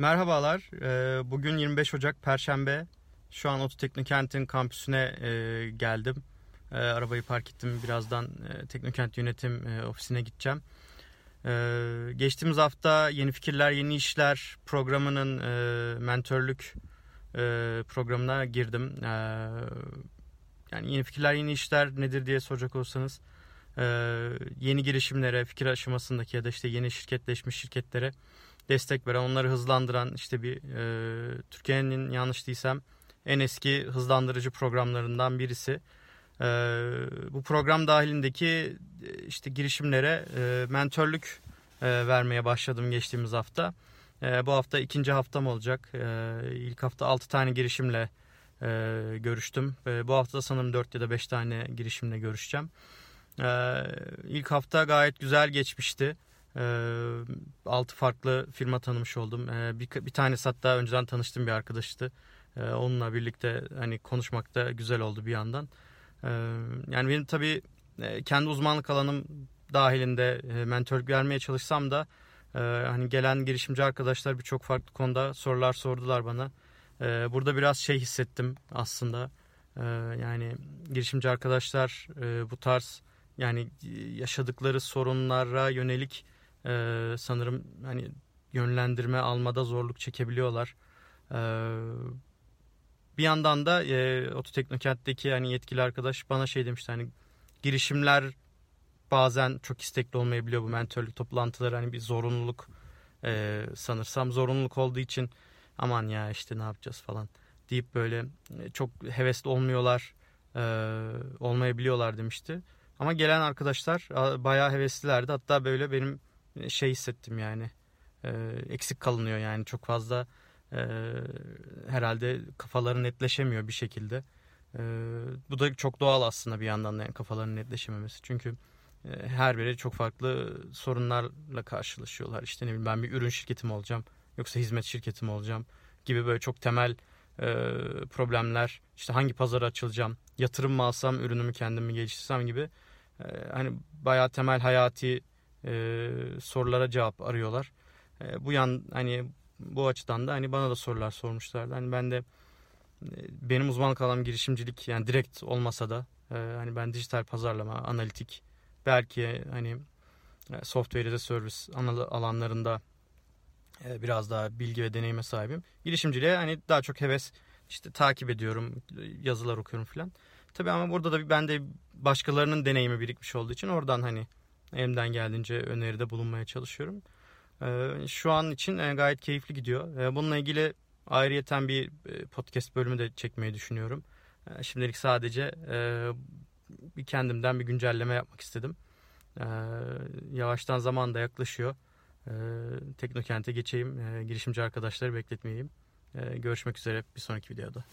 Merhabalar, bugün 25 Ocak Perşembe. Şu an ODTÜ Teknokent'in kampüsüne geldim. Arabayı park ettim. Birazdan Teknokent yönetim ofisine gideceğim. Geçtiğimiz hafta Yeni Fikirler, Yeni İşler programının mentörlük programına girdim. Yani Yeni Fikirler, Yeni İşler nedir diye soracak olsanız yeni girişimlere, fikir aşamasındaki ya da işte yeni şirketleşmiş şirketlere destek veren, onları hızlandıran işte bir Türkiye'nin yanlış değilsem en eski hızlandırıcı programlarından birisi. Bu program dahilindeki işte girişimlere mentörlük vermeye başladım geçtiğimiz hafta. Bu hafta ikinci haftam olacak. İlk hafta 6 tane girişimle görüştüm. Bu hafta da sanırım 4 ya da 5 tane girişimle görüşeceğim. İlk hafta gayet güzel geçmişti. 6 farklı firma tanımış oldum. Bir tanesi hatta önceden tanıştığım bir arkadaştı. Onunla birlikte hani konuşmak da güzel oldu bir yandan. Yani benim tabii kendi uzmanlık alanım dahilinde mentörlük vermeye çalışsam da hani gelen girişimci arkadaşlar birçok farklı konuda sorular sordular bana. Burada biraz şey hissettim aslında. Yani girişimci arkadaşlar bu tarz yani yaşadıkları sorunlara yönelik sanırım hani yönlendirme almada zorluk çekebiliyorlar. Bir yandan da ODTÜ Teknokent'teki hani yetkili arkadaş bana şey demişti, hani girişimler bazen çok istekli olmayabiliyor bu mentörlük toplantıları, hani bir zorunluluk sanırsam zorunluluk olduğu için aman ya işte ne yapacağız falan deyip böyle çok hevesli olmayabiliyorlar demişti. Ama gelen arkadaşlar bayağı heveslilerdi. Hatta böyle benim şey hissettim yani. Eksik kalınıyor yani. Çok fazla herhalde kafaları netleşemiyor bir şekilde. Bu da çok doğal aslında bir yandan da yani kafaların netleşememesi. Çünkü her biri çok farklı sorunlarla karşılaşıyorlar. İşte ne bileyim ben bir ürün şirketi mi olacağım yoksa hizmet şirketi mi olacağım gibi böyle çok temel problemler. İşte hangi pazara açılacağım, yatırım mı alsam, ürünümü kendimi geliştirsem gibi. Hani bayağı temel hayati sorulara cevap arıyorlar. Bu açıdan da hani bana da sorular sormuşlardı. Hani ben de benim uzmanlık alanım girişimcilik, yani direkt olmasa da hani ben dijital pazarlama, analitik, belki hani software as a service alanlarında biraz daha bilgi ve deneyime sahibim. Girişimciliğe hani daha çok heves işte takip ediyorum, yazılar okuyorum filan. Tabii ama burada da ben de başkalarının deneyimi birikmiş olduğu için oradan hani elimden geldiğince öneride bulunmaya çalışıyorum. Şu an için gayet keyifli gidiyor. Bununla ilgili ayrıyeten bir podcast bölümü de çekmeyi düşünüyorum. Şimdilik sadece kendimden bir güncelleme yapmak istedim. Yavaştan zaman da yaklaşıyor. Teknokent'e geçeyim. Girişimci arkadaşları bekletmeyeyim. Görüşmek üzere bir sonraki videoda.